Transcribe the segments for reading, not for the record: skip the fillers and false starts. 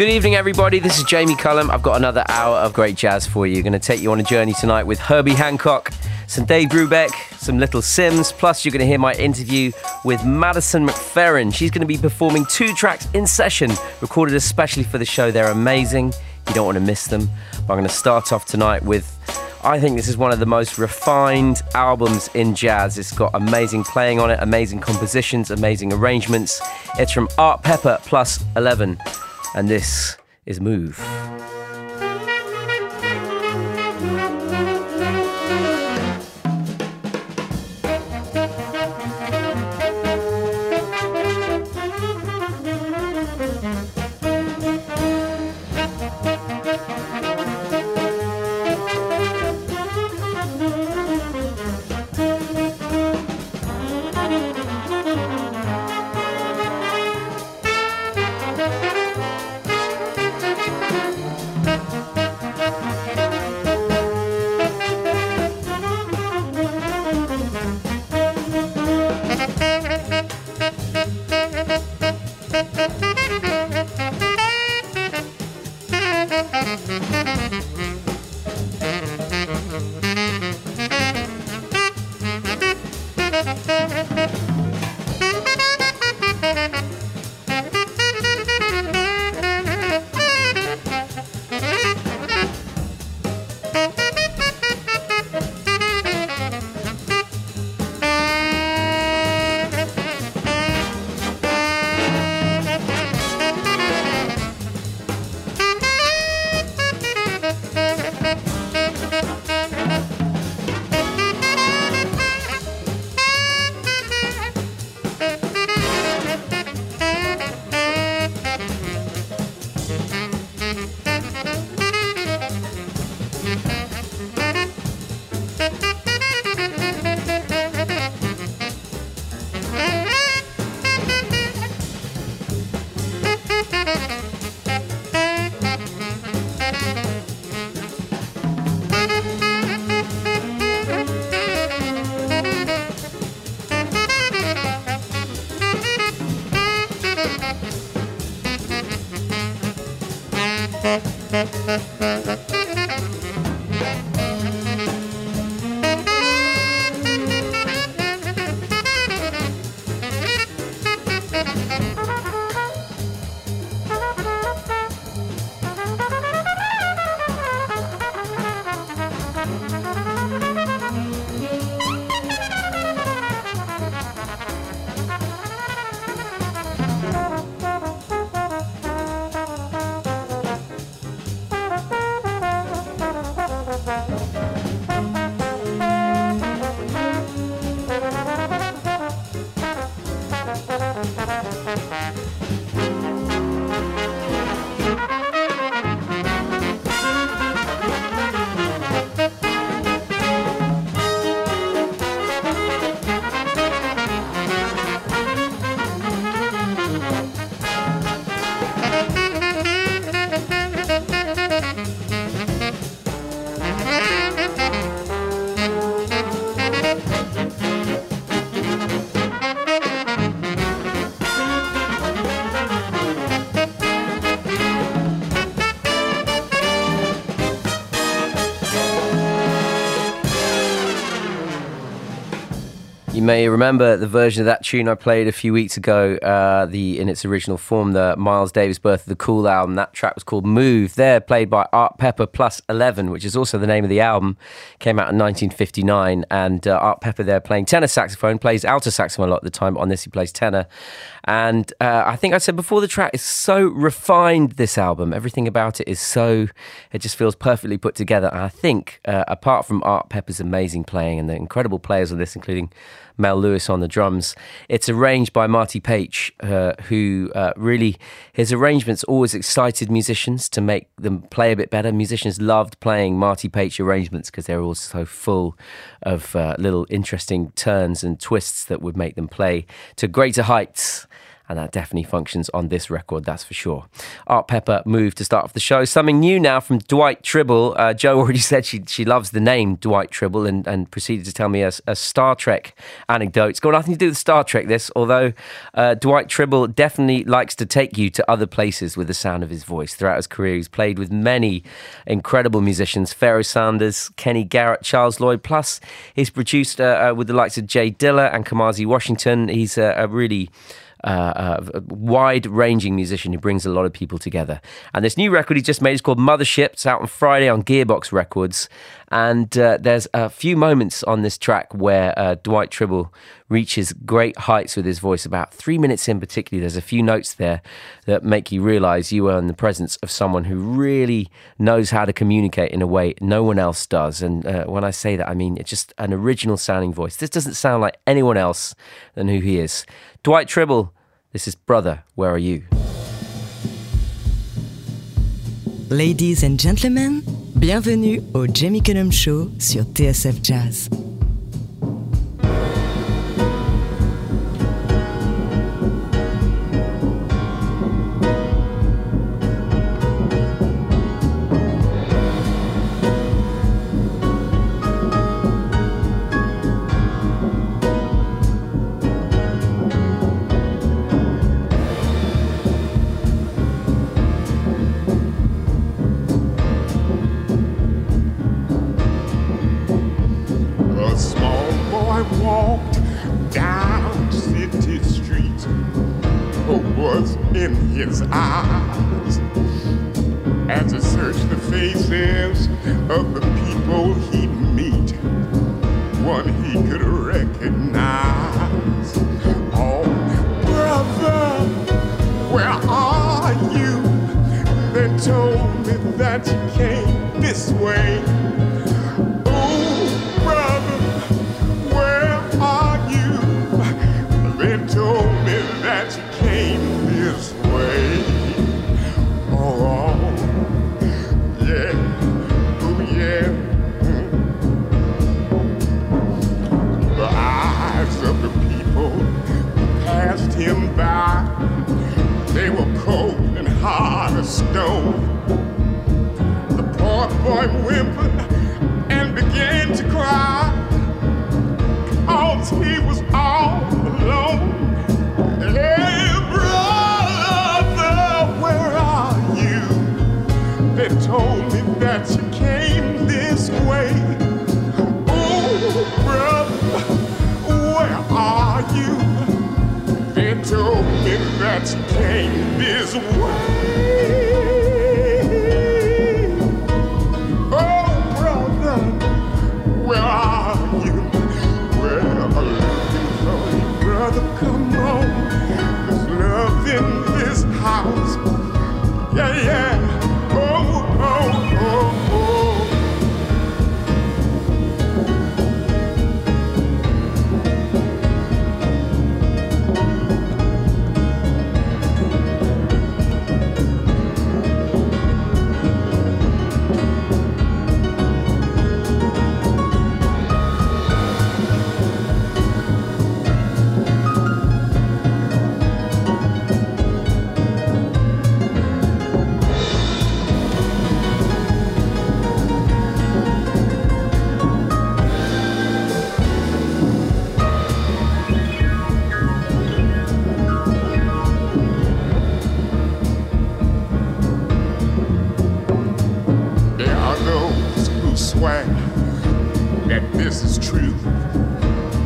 Good evening, everybody. This is Jamie Cullum. I've got another hour of great jazz for you. Going to take you on a journey tonight with Herbie Hancock, some Dave Brubeck, some Little Simz. Plus, you're going to hear my interview with Madison McFerrin. She's going to be performing 2 tracks in session, recorded especially for the show. They're amazing. You don't want to miss them. But I'm going to start off tonight with, I think this is one of the most refined albums in jazz. It's got amazing playing on it, amazing compositions, amazing arrangements. It's from Art Pepper Plus 11, and this is Move. You may remember the version of that tune I played a few weeks ago, in its original form, the Miles Davis Birth of the Cool album. That track was called Move, there played by Art Pepper Plus 11, which is also the name of the album. Came out in 1959, and Art Pepper there playing tenor saxophone, plays alto saxophone a lot of the time. On this he plays tenor. And I think I said before, the track is so refined, this album. Everything about it is so, it just feels perfectly put together. And I think, apart from Art Pepper's amazing playing and the incredible players on this, including Mel Lewis on the drums. It's arranged by Marty Paich, who really, his arrangements always excited musicians to make them play a bit better. Musicians loved playing Marty Paich arrangements because they're all so full of little interesting turns and twists that would make them play to greater heights. and that definitely functions on this record, that's for sure. Art Pepper moved to start off the show. Something new now from Dwight Trible. Jo already said she loves the name Dwight Trible and proceeded to tell me a Star Trek anecdote. It's got nothing to do with Star Trek, this, although Dwight Trible definitely likes to take you to other places with the sound of his voice. Throughout his career, he's played with many incredible musicians, Pharoah Sanders, Kenny Garrett, Charles Lloyd, plus he's produced with the likes of J Dilla and Kamasi Washington. He's a really wide-ranging musician who brings a lot of people together. And this new record he just made is called Mothership. It's out on Friday on Gearbox Records. And there's a few moments on this track where Dwight Trible reaches great heights with his voice. About 3 minutes in particularly, there's a few notes there that make you realise you are in the presence of someone who really knows how to communicate in a way no one else does. And when I say that, I mean it's just an original-sounding voice. This doesn't sound like anyone else than who he is. Dwight Trible, this is Brother, Where Are You? Ladies and gentlemen, bienvenue au Jamie Cullum Show sur TSF Jazz.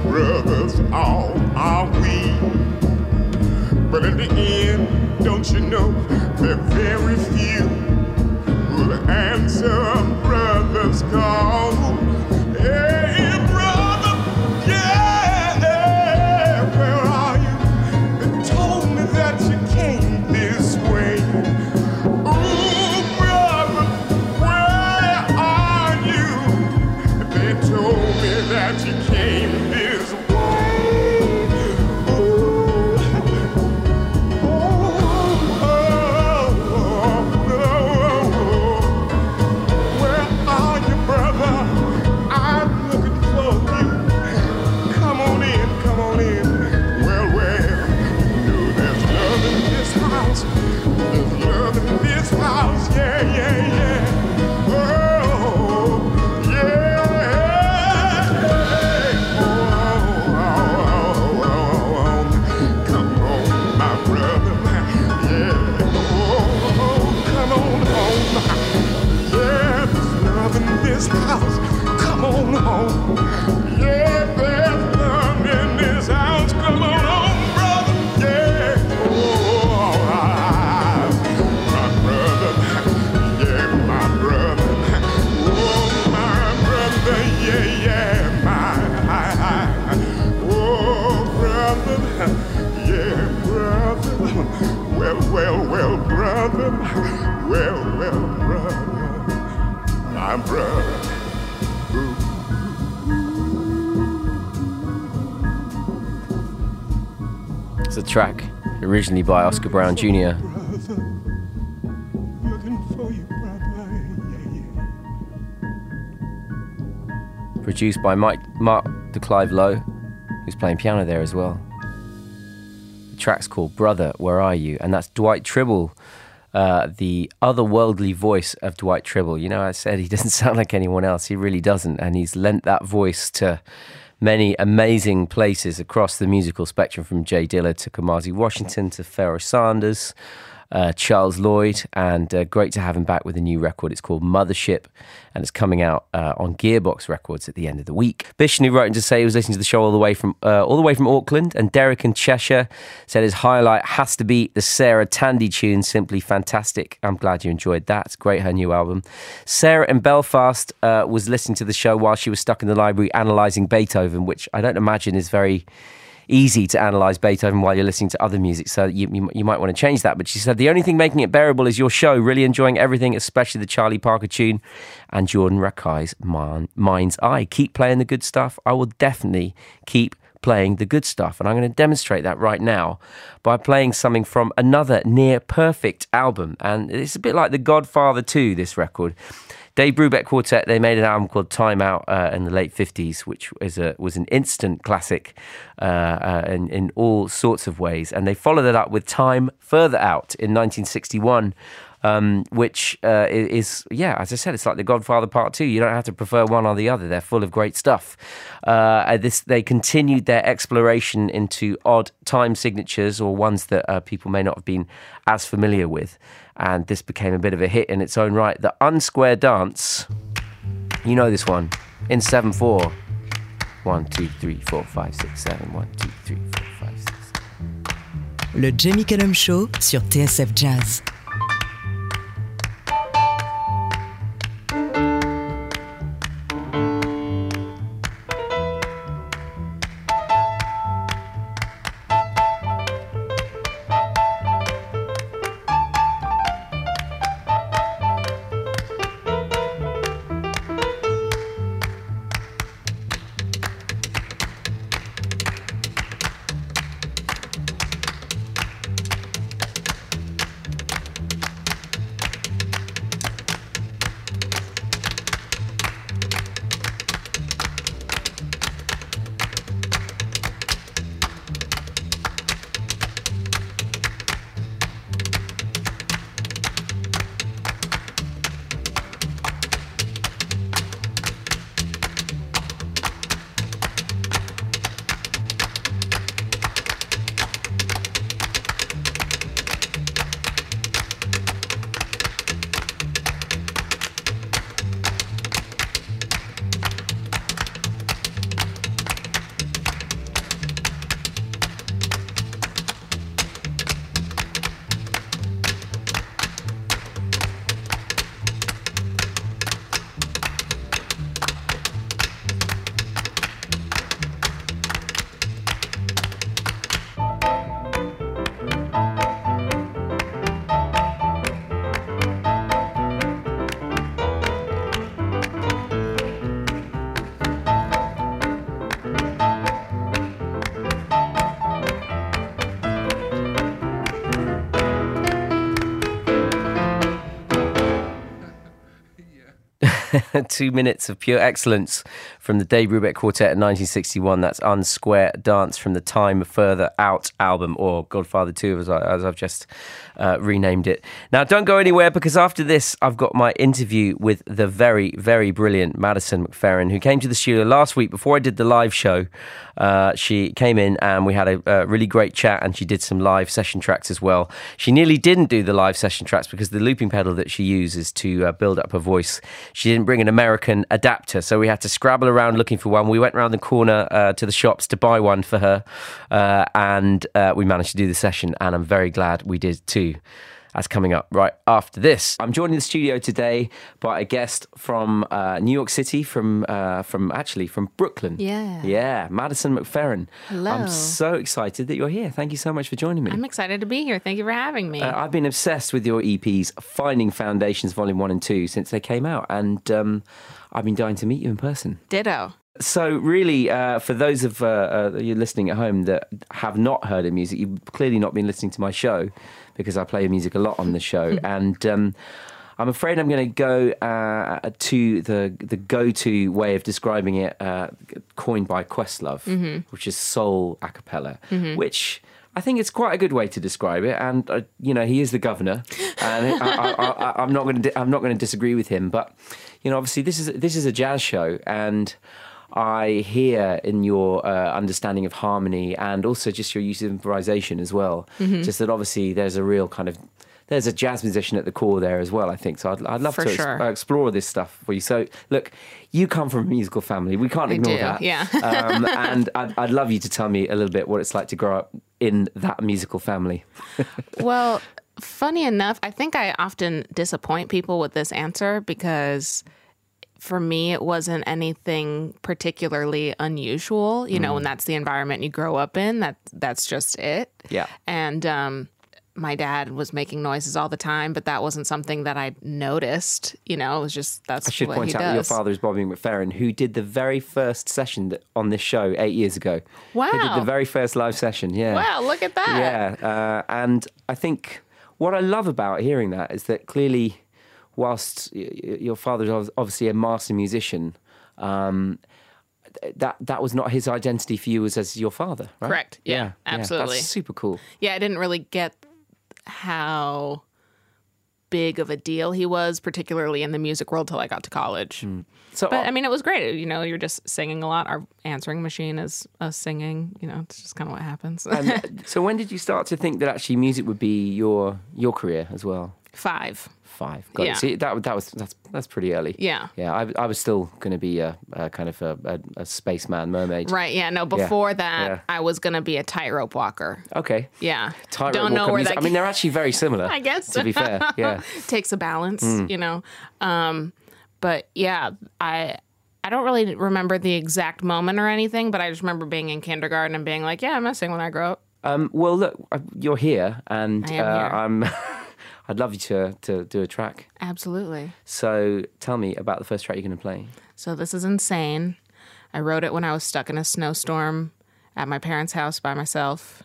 Brother, well, brother, well, well, brother, my brother. It's a track originally by Oscar Brown Jr. Produced by Mike Mark DeClive Lowe, who's playing piano there as well. The track's called Brother, Where Are You? And that's Dwight Trible, the otherworldly voice of Dwight Trible. You know, I said he doesn't sound like anyone else. He really doesn't. And he's lent that voice to many amazing places across the musical spectrum, from J Dilla to Kamasi Washington to Pharoah Sanders, Charles Lloyd, and great to have him back with a new record. It's called Mothership, and it's coming out on Gearbox Records at the end of the week. Bishnu wrote in to say he was listening to the show all the way from Auckland, and Derek in Cheshire said his highlight has to be the Sarah Tandy tune, Simply Fantastic. I'm glad you enjoyed that. It's great, her new album. Sarah in Belfast was listening to the show while she was stuck in the library analysing Beethoven, which I don't imagine is very easy to analyse Beethoven while you're listening to other music, so you might want to change that. But she said, the only thing making it bearable is your show. Really enjoying everything, especially the Charlie Parker tune and Jordan Rakai's Mind's Eye. Keep playing the good stuff. I will definitely keep playing the good stuff. And I'm going to demonstrate that right now by playing something from another near-perfect album. And it's a bit like The Godfather 2, this record. Dave Brubeck Quartet, they made an album called Time Out in the late 50s, which was an instant classic in all sorts of ways. And they followed it up with Time Further Out in 1961, which is, yeah, as I said, it's like The Godfather Part 2. You don't have to prefer one or the other. They're full of great stuff. They continued their exploration into odd time signatures, or ones that people may not have been as familiar with. And this became a bit of a hit in its own right. The Unsquare Dance, you know this one, in 7/4. 1, 2, 3, 4, 5, 6, 7. 1, 2, 3, 4, 5, 6. Le Jamie Cullum Show sur TSF Jazz. Two minutes of pure excellence from the Dave Brubeck Quartet in 1961. That's Unsquare Dance from the Time Further Out album, or Godfather 2, as I've just renamed it. Now, don't go anywhere, because after this, I've got my interview with the very, very brilliant Madison McFerrin, who came to the studio last week before I did the live show. She came in and we had a really great chat, and she did some live session tracks as well. She nearly didn't do the live session tracks because the looping pedal that she uses to build up her voice, she didn't bring an American adapter, so we had to scrabble around looking for one. We went round the corner to the shops to buy one for her, and we managed to do the session, and I'm very glad we did too. That's coming up right after this. I'm joined in the studio today by a guest from New York City, from Brooklyn. Yeah. Yeah, Madison McFerrin. Hello. I'm so excited that you're here. Thank you so much for joining me. I'm excited to be here. Thank you for having me. I've been obsessed with your EPs, Finding Foundations Volume 1 and 2, since they came out, and I've been dying to meet you in person. Ditto. So really, for those of you listening at home that have not heard of music, you've clearly not been listening to my show, because I play music a lot on the show. And I'm afraid I'm going to go to the go-to way of describing it, coined by Questlove, which is soul a cappella, which I think it's quite a good way to describe it. And you know, he is the governor, and I'm not going to disagree with him. But you know, obviously, this is a jazz show, and I hear in your understanding of harmony and also just your use of improvisation as well, just that obviously there's a real kind of there's a jazz musician at the core there as well, I think. So I'd love to explore this stuff for you. So, look, you come from a musical family. We can't ignore that. Yeah. And I'd love you to tell me a little bit what it's like to grow up in that musical family. Well, funny enough, I think I often disappoint people with this answer, because for me, it wasn't anything particularly unusual. You know, when that's the environment you grow up in, that's just it. Yeah. And my dad was making noises all the time, but that wasn't something that I noticed. You know, it was just, that's what he does. I should point out that your father is Bobby McFerrin, who did the very first session on this show 8 years ago. Wow. He did the very first live session, yeah. Wow, look at that. Yeah, and I think what I love about hearing that is that clearly, whilst your father is obviously a master musician, that was not his identity for you as your father, right? Correct, yeah, absolutely. Yeah, that's super cool. Yeah, I didn't really get how big of a deal he was, particularly in the music world, till I got to college. So, but I mean, it was great. You know, you're just singing a lot. Our answering machine is us singing. You know, it's just kind of what happens. So when did you start to think that actually music would be your career as well? Five. Got it. See, that's pretty early. Yeah. Yeah. I was still going to be a kind of a spaceman mermaid. Right. Yeah. No. Before that, I was going to be a tightrope walker. Okay. Yeah. Tightrope walker. Don't know where that. I mean, they're actually very similar. I guess. To be fair. Yeah. Takes a balance, you know. But yeah, I don't really remember the exact moment or anything, but I just remember being in kindergarten and being like, yeah, I'm gonna sing when I grow up. Well, look, you're here, and I am here. I'd love you to do a track. Absolutely. So tell me about the first track you're going to play. So this is Insane. I wrote it when I was stuck in a snowstorm at my parents' house by myself,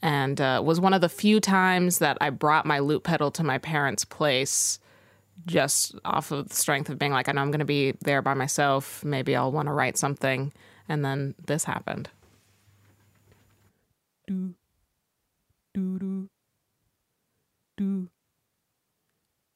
and was one of the few times that I brought my loop pedal to my parents' place just off of the strength of being like, I know I'm going to be there by myself. Maybe I'll want to write something. And then this happened. Do, do, do, do.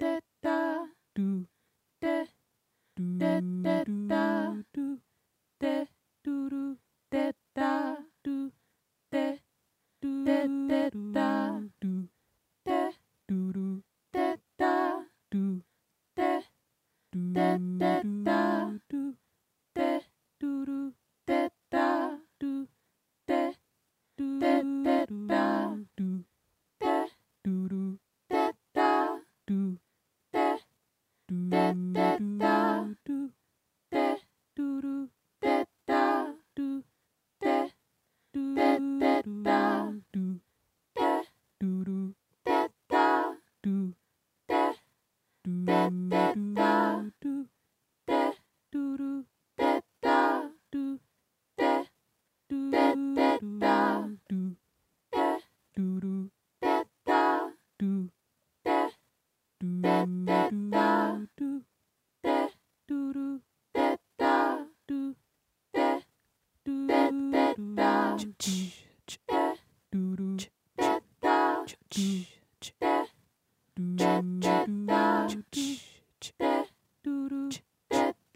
da do da da do da do da da do da do da da do da da da da do da do da da do da do da da do da do da da do da da da do da do do da da do da do da da do da do do da da do da do da da do da do do da da do da do da da do da do do da da do do da da do da do do da da do da do da da do da do do da da do da do da da do da do da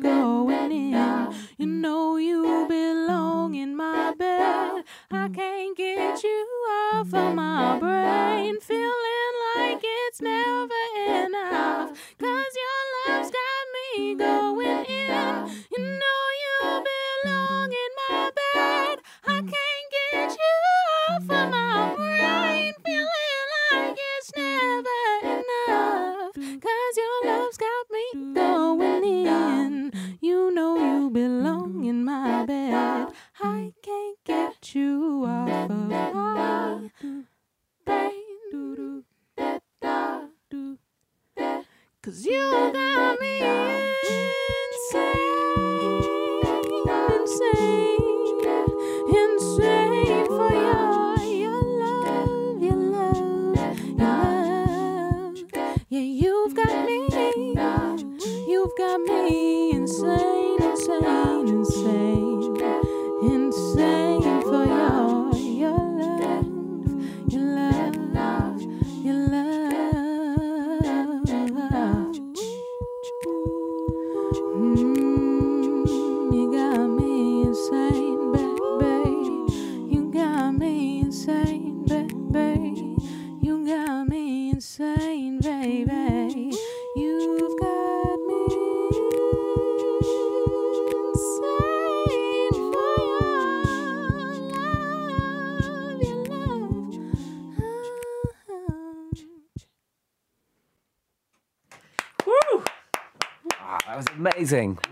Going in, you know you belong.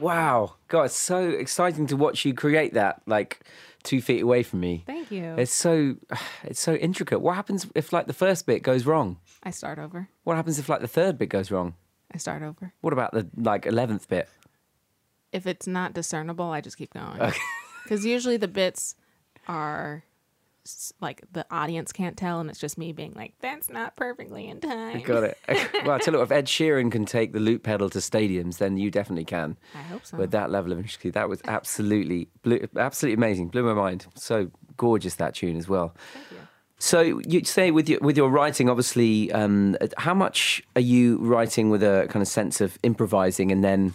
Wow. God, it's so exciting to watch you create that, like 2 feet away from me. Thank you. It's so intricate. What happens if like the first bit goes wrong? I start over. What happens if like the third bit goes wrong? I start over. What about the like 11th bit? If it's not discernible, I just keep going. Okay. Because usually the bits are like the audience can't tell, and it's just me being like, that's not perfectly in time. Got it. Well, I tell you what, if Ed Sheeran can take the loop pedal to stadiums, then you definitely can. I hope so. With that level of intricacy, that was absolutely amazing. Blew my mind. So gorgeous, that tune as well. Thank you. So you say with your writing, obviously, how much are you writing with a kind of sense of improvising and then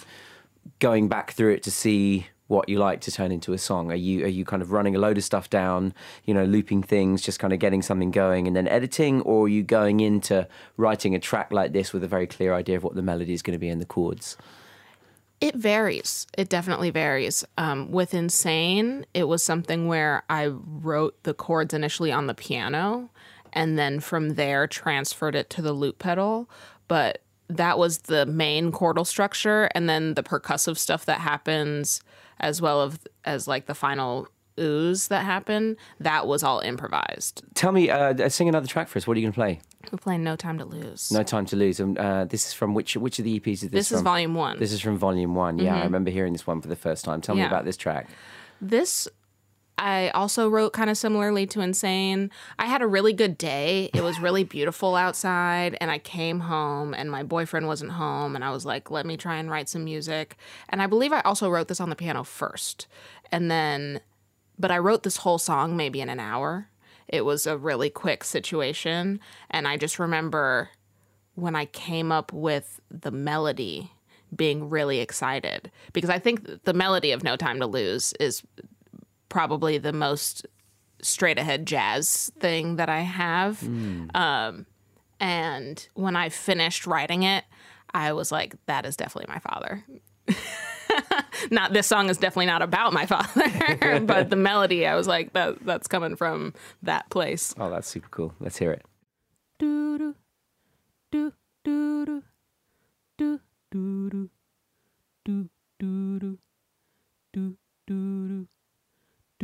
going back through it to see what you like to turn into a song? Are you kind of running a load of stuff down, you know, looping things, just kind of getting something going and then editing, or are you going into writing a track like this with a very clear idea of what the melody is going to be and the chords? It varies. It definitely varies. With Insane, it was something where I wrote the chords initially on the piano and then from there transferred it to the loop pedal, but that was the main chordal structure, and then the percussive stuff that happens as well as like the final oohs that happen, that was all improvised. Tell me, sing another track for us. What are you going to play? We're playing No Time to Lose. No Time to Lose. And this is from which of the EPs is this? This is from Volume 1. This is from Volume 1, yeah. Mm-hmm. I remember hearing this one for the first time. Tell me about this track. This I also wrote kind of similarly to Insane. I had a really good day. It was really beautiful outside, and I came home, and my boyfriend wasn't home, and I was like, let me try and write some music. And I believe I also wrote this on the piano first, and then, but I wrote this whole song maybe in an hour. It was a really quick situation, and I just remember when I came up with the melody being really excited, because I think the melody of No Time to Lose is probably the most straight-ahead jazz thing that I have. Mm. And when I finished writing it, I was like, that is definitely my father. Not this song is definitely not about my father, but the melody, I was like, that's coming from that place. Oh, that's super cool. Let's hear it. Do-do, do-do, do-do, do-do, do-do, do-do.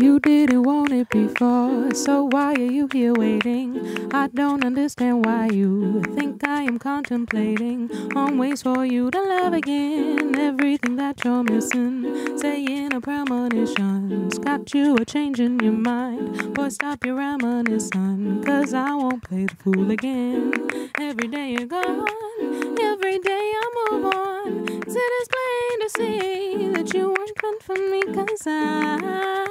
You didn't want it before, so why are you here waiting? I don't understand why you think I am contemplating on ways for you to love again. Everything that you're missing, saying a premonition's got you a change in your mind. Boy, stop your reminiscing, cause I won't play the fool again. Every day you're gone, every day I move on. It's plain to see that you weren't run for me, 'cause I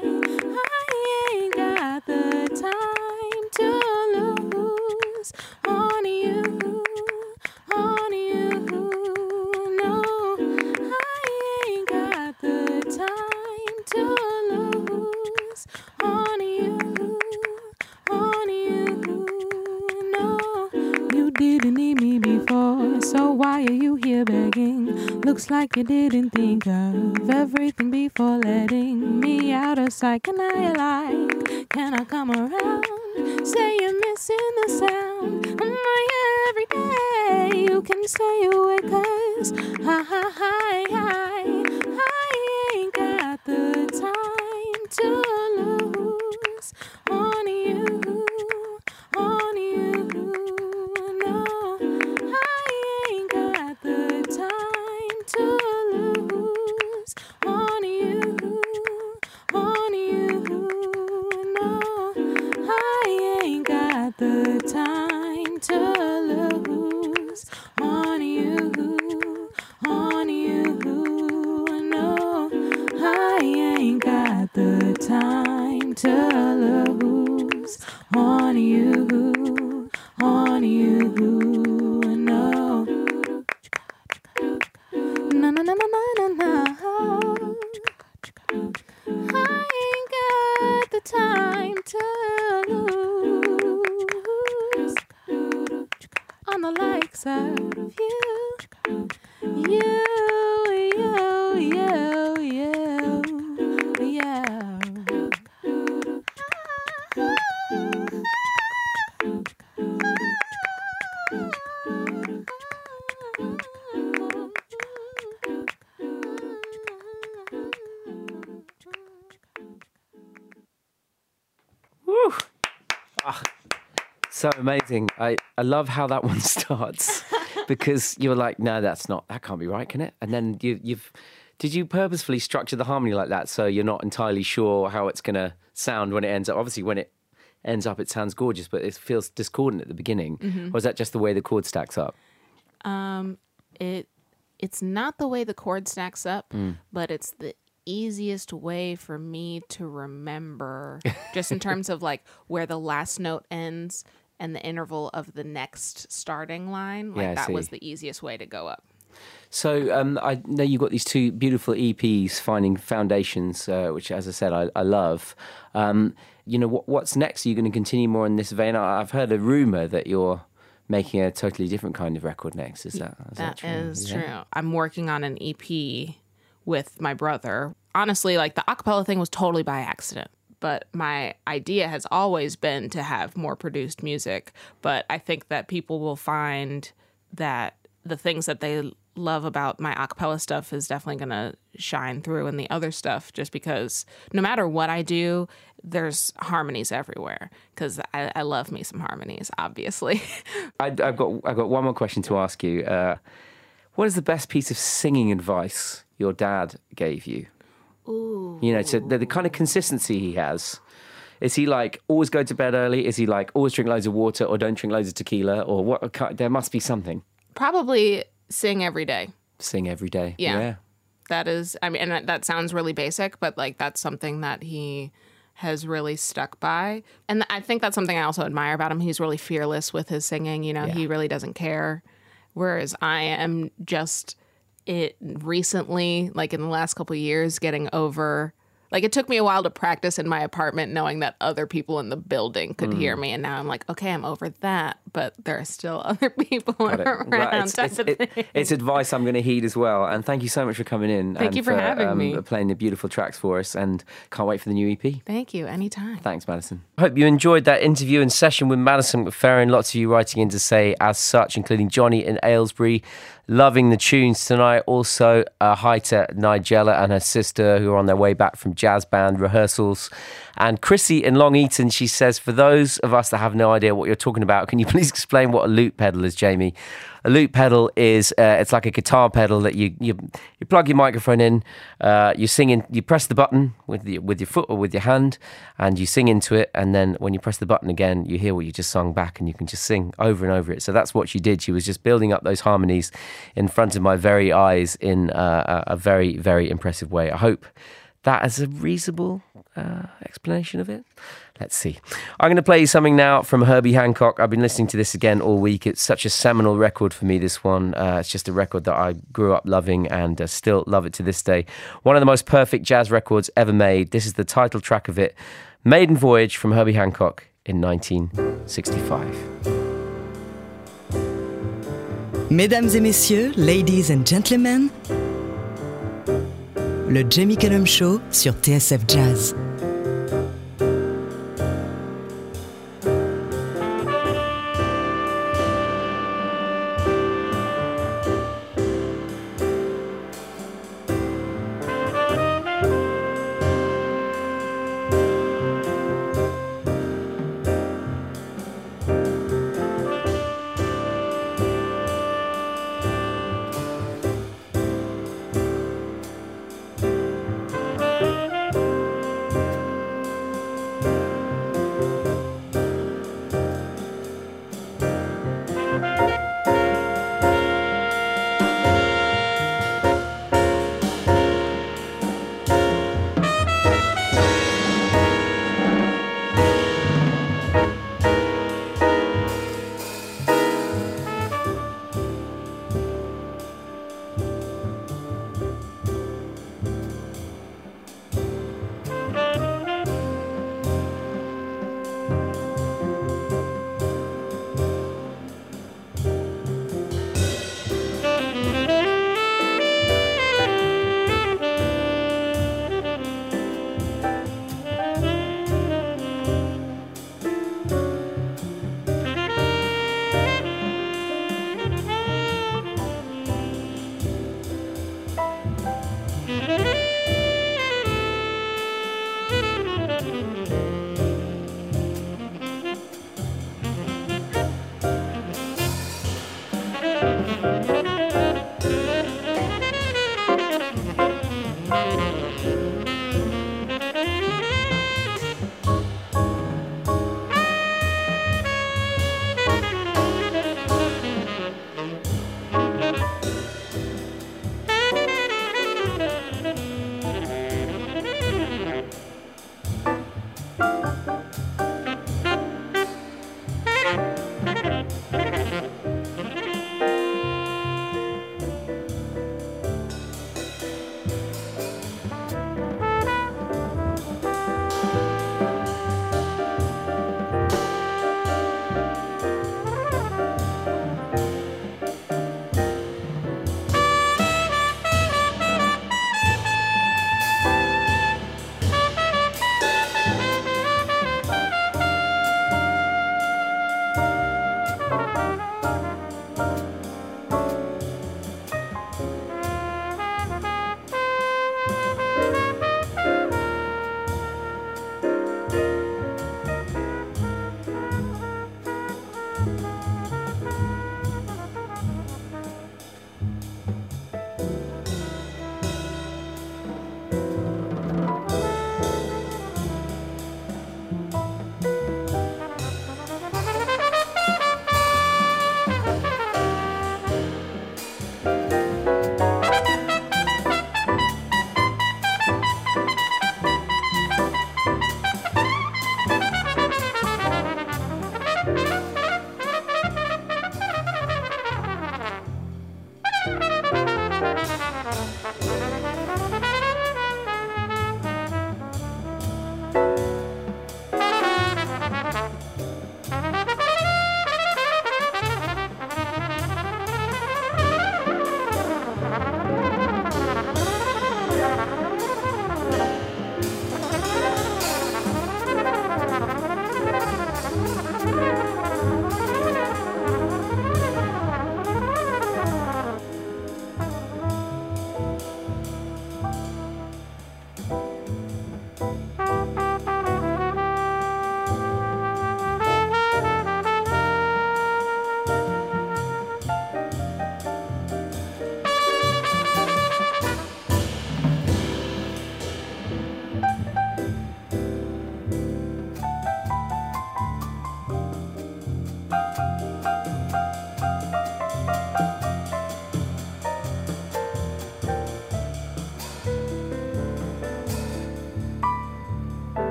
ain't got the time to lose on you, no, I ain't got the time to lose on you, no, you didn't need me before, so why are you here begging? Looks like you didn't think of everything before letting me out of sight. Can I like, can I come around? Say you're missing the sound of my every day. You can stay away 'cause I ain't got the time to lose on you, no, I ain't got the time to lose on you, no, I ain't got the time to lose on you, no, I ain't got the time to lose on you, no. Na na na na na na. I ain't got the time to lose on the likes of you, you. Woo. Ah, so amazing. I love how that one starts because you're like, no, that's not, that can't be right, can it? And then did you purposefully structure the harmony like that so you're not entirely sure how it's going to sound when it ends up? Obviously, when it ends up, it sounds gorgeous, but it feels discordant at the beginning. Mm-hmm. Or is that just the way the chord stacks up? It's not the way the chord stacks up, but it's the easiest way for me to remember, just in terms of like where the last note ends and the interval of the next starting line. Like, yeah, that was the easiest way to go up. So I know you've got these two beautiful EPs, Finding Foundations, which, as I said, I love. You know, what's next? Are you going to continue more in this vein? I've heard a rumor that you're making a totally different kind of record next. Is that true? That is true. I'm working on an EP with my brother. Honestly, like, the acapella thing was totally by accident. But my idea has always been to have more produced music. But I think that people will find that the things that they love about my acapella stuff is definitely going to shine through in the other stuff, just because no matter what I do, there's harmonies everywhere, because I love me some harmonies, obviously. I've got one more question to ask you. What is the best piece of singing advice your dad gave you? Ooh. You know, to the kind of consistency he has. Is he like, always go to bed early? Is he like, always drink loads of water, or don't drink loads of tequila? Or what? There must be something. Probably sing every day. Sing every day. Yeah. That is, I mean, and that sounds really basic, but like, that's something that he has really stuck by. And I think that's something I also admire about him. He's really fearless with his singing. You know, he really doesn't care. Whereas I am just recently, like in the last couple of years, getting over, like, it took me a while to practice in my apartment knowing that other people in the building could hear me. And now I'm like, okay, I'm over that. But there are still other people around. Well, it's advice I'm going to heed as well. And thank you so much for coming in. Thank you for having me. Playing the beautiful tracks for us. And can't wait for the new EP. Thank you. Anytime. Thanks, Madison. I hope you enjoyed that interview and session with Madison McFerrin. Lots of you writing in to say as such, including Johnny in Aylesbury. Loving the tunes tonight. Also, hi to Nigella and her sister, who are on their way back from jazz band rehearsals. And Chrissy in Long Eaton, she says, for those of us that have no idea what you're talking about, can you please explain what a loop pedal is, Jamie? A loop pedal is it's like a guitar pedal that you plug your microphone in, you sing in, you press the button with your foot or with your hand, and you sing into it, and then when you press the button again, you hear what you just sung back, and you can just sing over and over it. So that's what she did. She was just building up those harmonies in front of my very eyes in a very, very impressive way. I hope that is a reasonable explanation of it. Let's see. I'm going to play you something now from Herbie Hancock. I've been listening to this again all week. It's such a seminal record for me, this one. It's just a record that I grew up loving and still love it to this day. One of the most perfect jazz records ever made. This is the title track of it. Maiden Voyage from Herbie Hancock in 1965. Mesdames et messieurs, ladies and gentlemen, le Jamie Cullum Show sur TSF Jazz.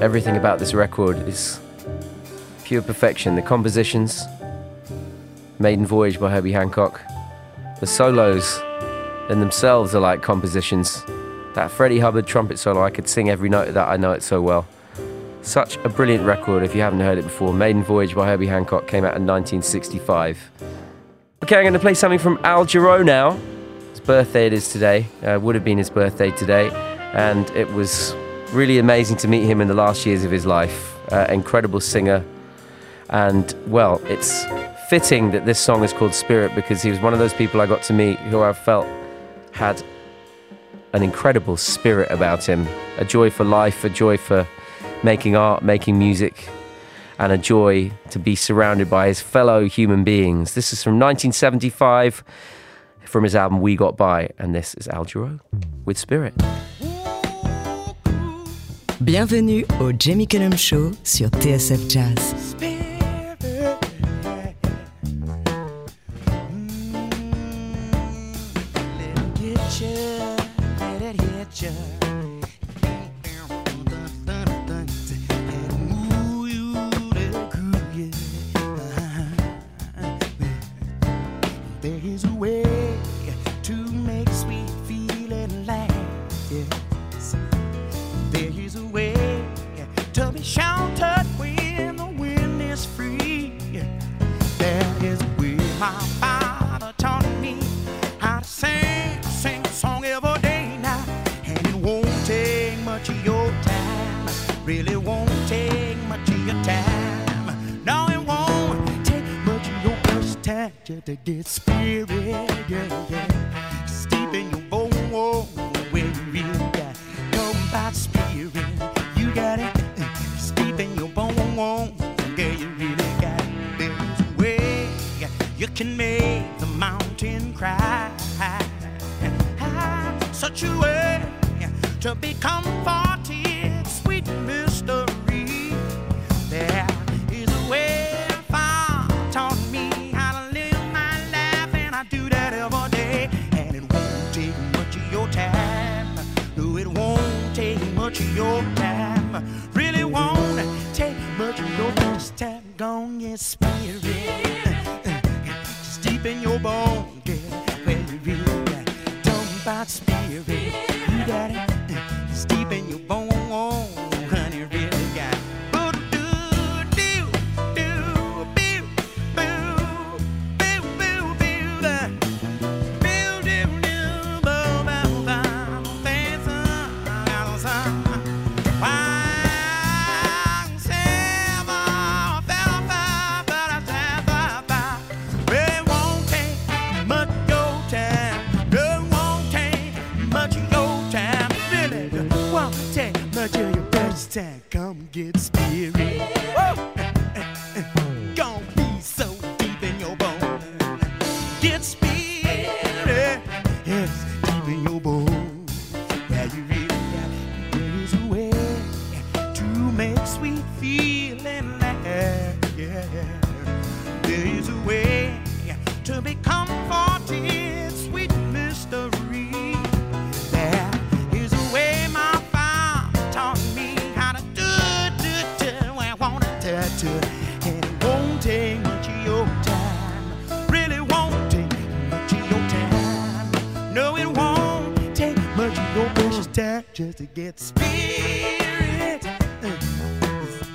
Everything about this record is pure perfection. The compositions, Maiden Voyage by Herbie Hancock, the solos in themselves are like compositions. That Freddie Hubbard trumpet solo, I could sing every note of that, I know it so well. Such a brilliant record if you haven't heard it before. Maiden Voyage by Herbie Hancock came out in 1965. Okay, I'm going to play something from Al Jarreau now. His birthday it is today, would have been his birthday today, and it was really amazing to meet him in the last years of his life. Incredible singer, and well, it's fitting that this song is called Spirit because he was one of those people I got to meet who I felt had an incredible spirit about him, a joy for life, a joy for making art, making music, and a joy to be surrounded by his fellow human beings. This is from 1975, from his album We Got By, and this is Al Jarreau with Spirit. Bienvenue au Jamie Cullum Show sur TSF Jazz. Just to get spirit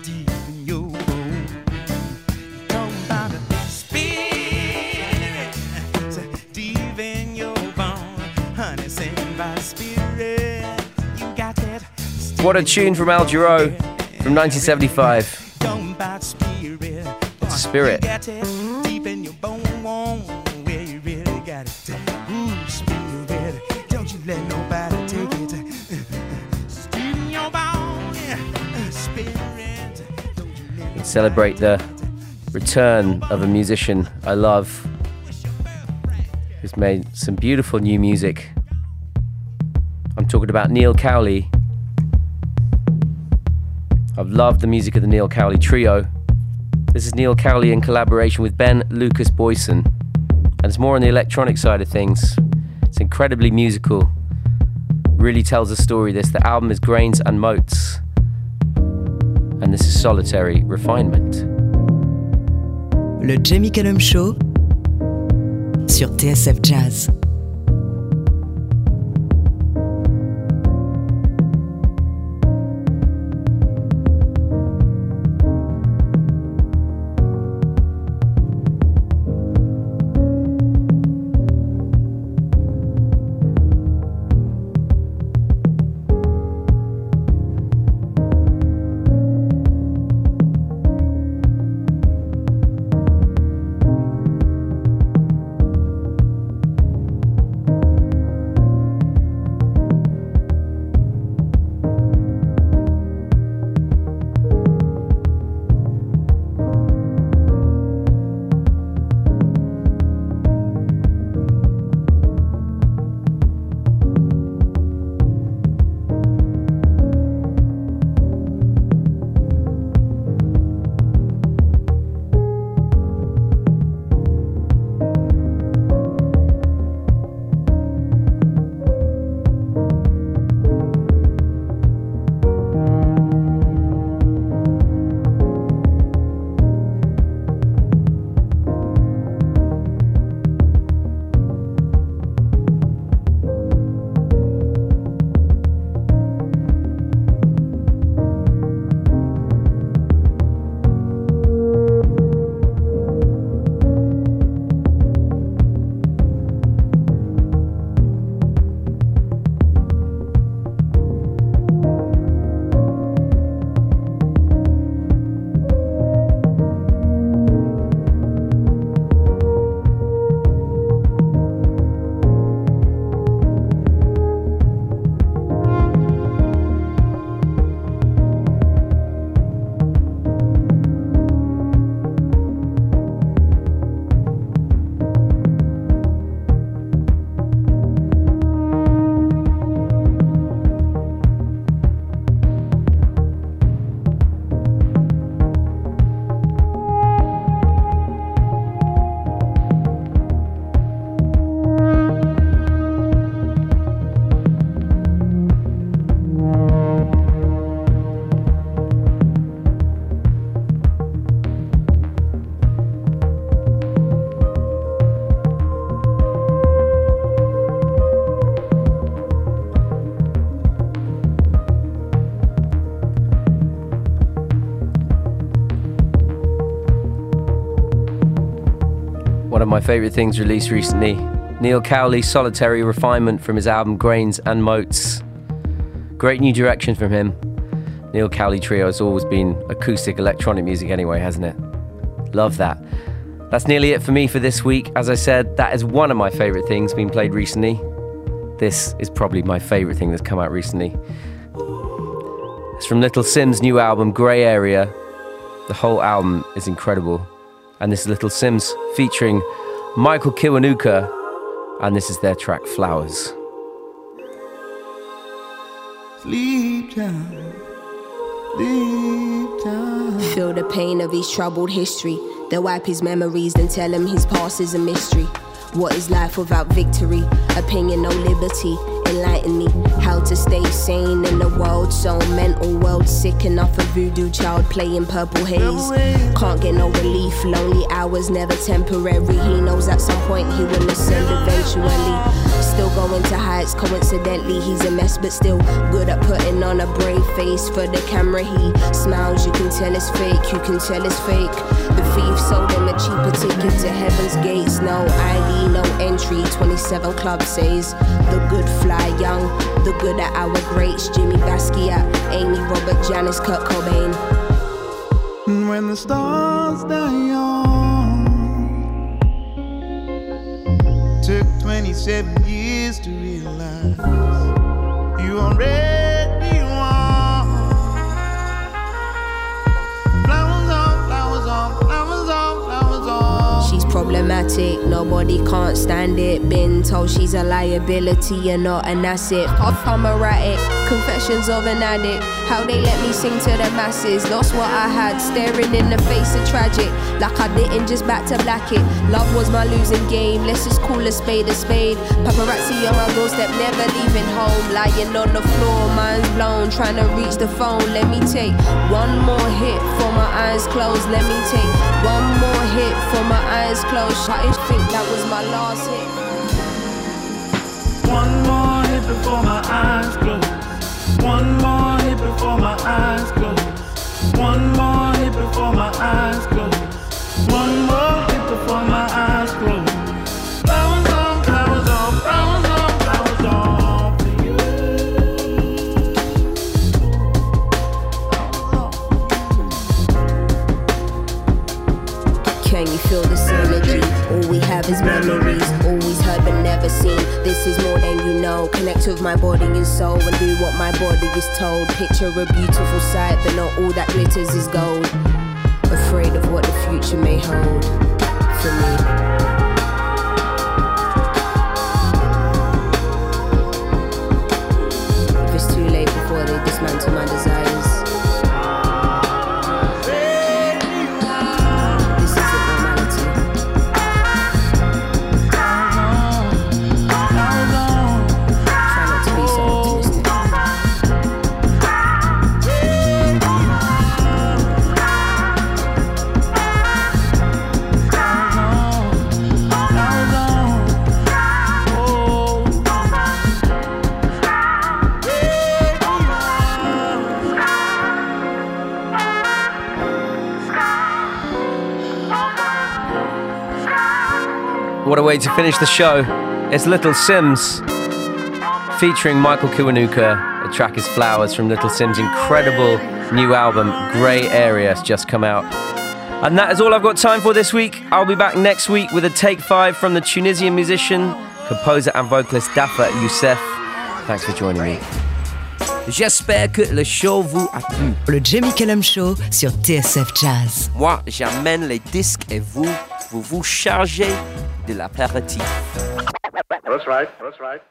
deep in your bones. Come by the spirit deep in your bones. Honey, sing by spirit. You got that. What a tune from Al Jarreau from 1975. Come by spirit. Spirit. You got that deep in your bones. Where you really got it. Ooh, spirit. Don't you let nobody take it. Celebrate the return of a musician I love, who's made some beautiful new music. I'm talking about Neil Cowley. I've loved the music of the Neil Cowley Trio. This is Neil Cowley in collaboration with Ben Lucas Boyson, and it's more on the electronic side of things. It's incredibly musical, really tells a story, this. The album is Grains and Motes. and this is Solitary Refinement. Le Jamie Cullum Show sur TSF Jazz. My favourite things released recently, Neil Cowley, Solitary Refinement from his album Grains and Motes. Great new direction from him. Neil Cowley Trio has always been acoustic electronic music anyway, hasn't it? Love that. That's nearly it for me for this week. As I said, that is one of my favourite things being played recently. This is probably my favourite thing that's come out recently. It's from Little Simz' new album, Grey Area. The whole album is incredible. And this is Little Simz featuring Michael Kiwanuka, and this is their track Flowers. Sleep down. Feel the pain of his troubled history. They'll wipe his memories and tell him his past is a mystery. What is life without victory? Opinion, no liberty. Enlighten me how to stay sane in the world so mental, world sick enough of voodoo child playing purple haze. Can't get no relief, lonely hours never temporary. He knows at some point he will ascend eventually. Still going to heights, coincidentally he's a mess, but still good at putting on a brave face for the camera. He smiles, you can tell it's fake, you can tell it's fake. The thief sold him a cheaper ticket to heaven's gates. No ID, no entry, 27 Club says the good fly young, the good at our greats, Jimmy Basquiat, Amy, Robert, Janis, Kurt Cobain. When the stars die young, took 27 years to realize you already won. Flowers on, flowers on, flowers on, flowers on. She's problematic. Nobody can't stand it. Been told she's a liability, you're not an asset. Off I'm erratic, confessions of an addict. How they let me sing to the masses. Lost what I had, staring in the face of tragic. Like I didn't just back to black it. Love was my losing game, let's just call a spade a spade. Paparazzi on my doorstep, never leaving home. Lying on the floor, mind's blown, trying to reach the phone. Let me take one more hit for my eyes closed. Let me take one more hit for my eyes closed. I didn't think that was my last hit. One more hit before my eyes close. One more hit before my eyes close. One more hit before my eyes close. One more hit before my eyes close. His memories, always heard but never seen. This is more than you know. Connect with my body and soul and do what my body is told. Picture a beautiful sight, but not all that glitters is gold. Afraid of what the future may hold for me. What a way to finish the show. It's Little Simz featuring Michael Kiwanuka. The track is Flowers from Little Simz' incredible new album, Grey Area, has just come out. And that is all I've got time for this week. I'll be back next week with a Take 5 from the Tunisian musician, composer and vocalist Dafa Youssef. Thanks for joining me. J'espère que le show vous a plu. Le Jamie Cullum Show sur TSF Jazz. Moi, j'amène les disques et vous, vous vous chargez de l'apéritif. That's right.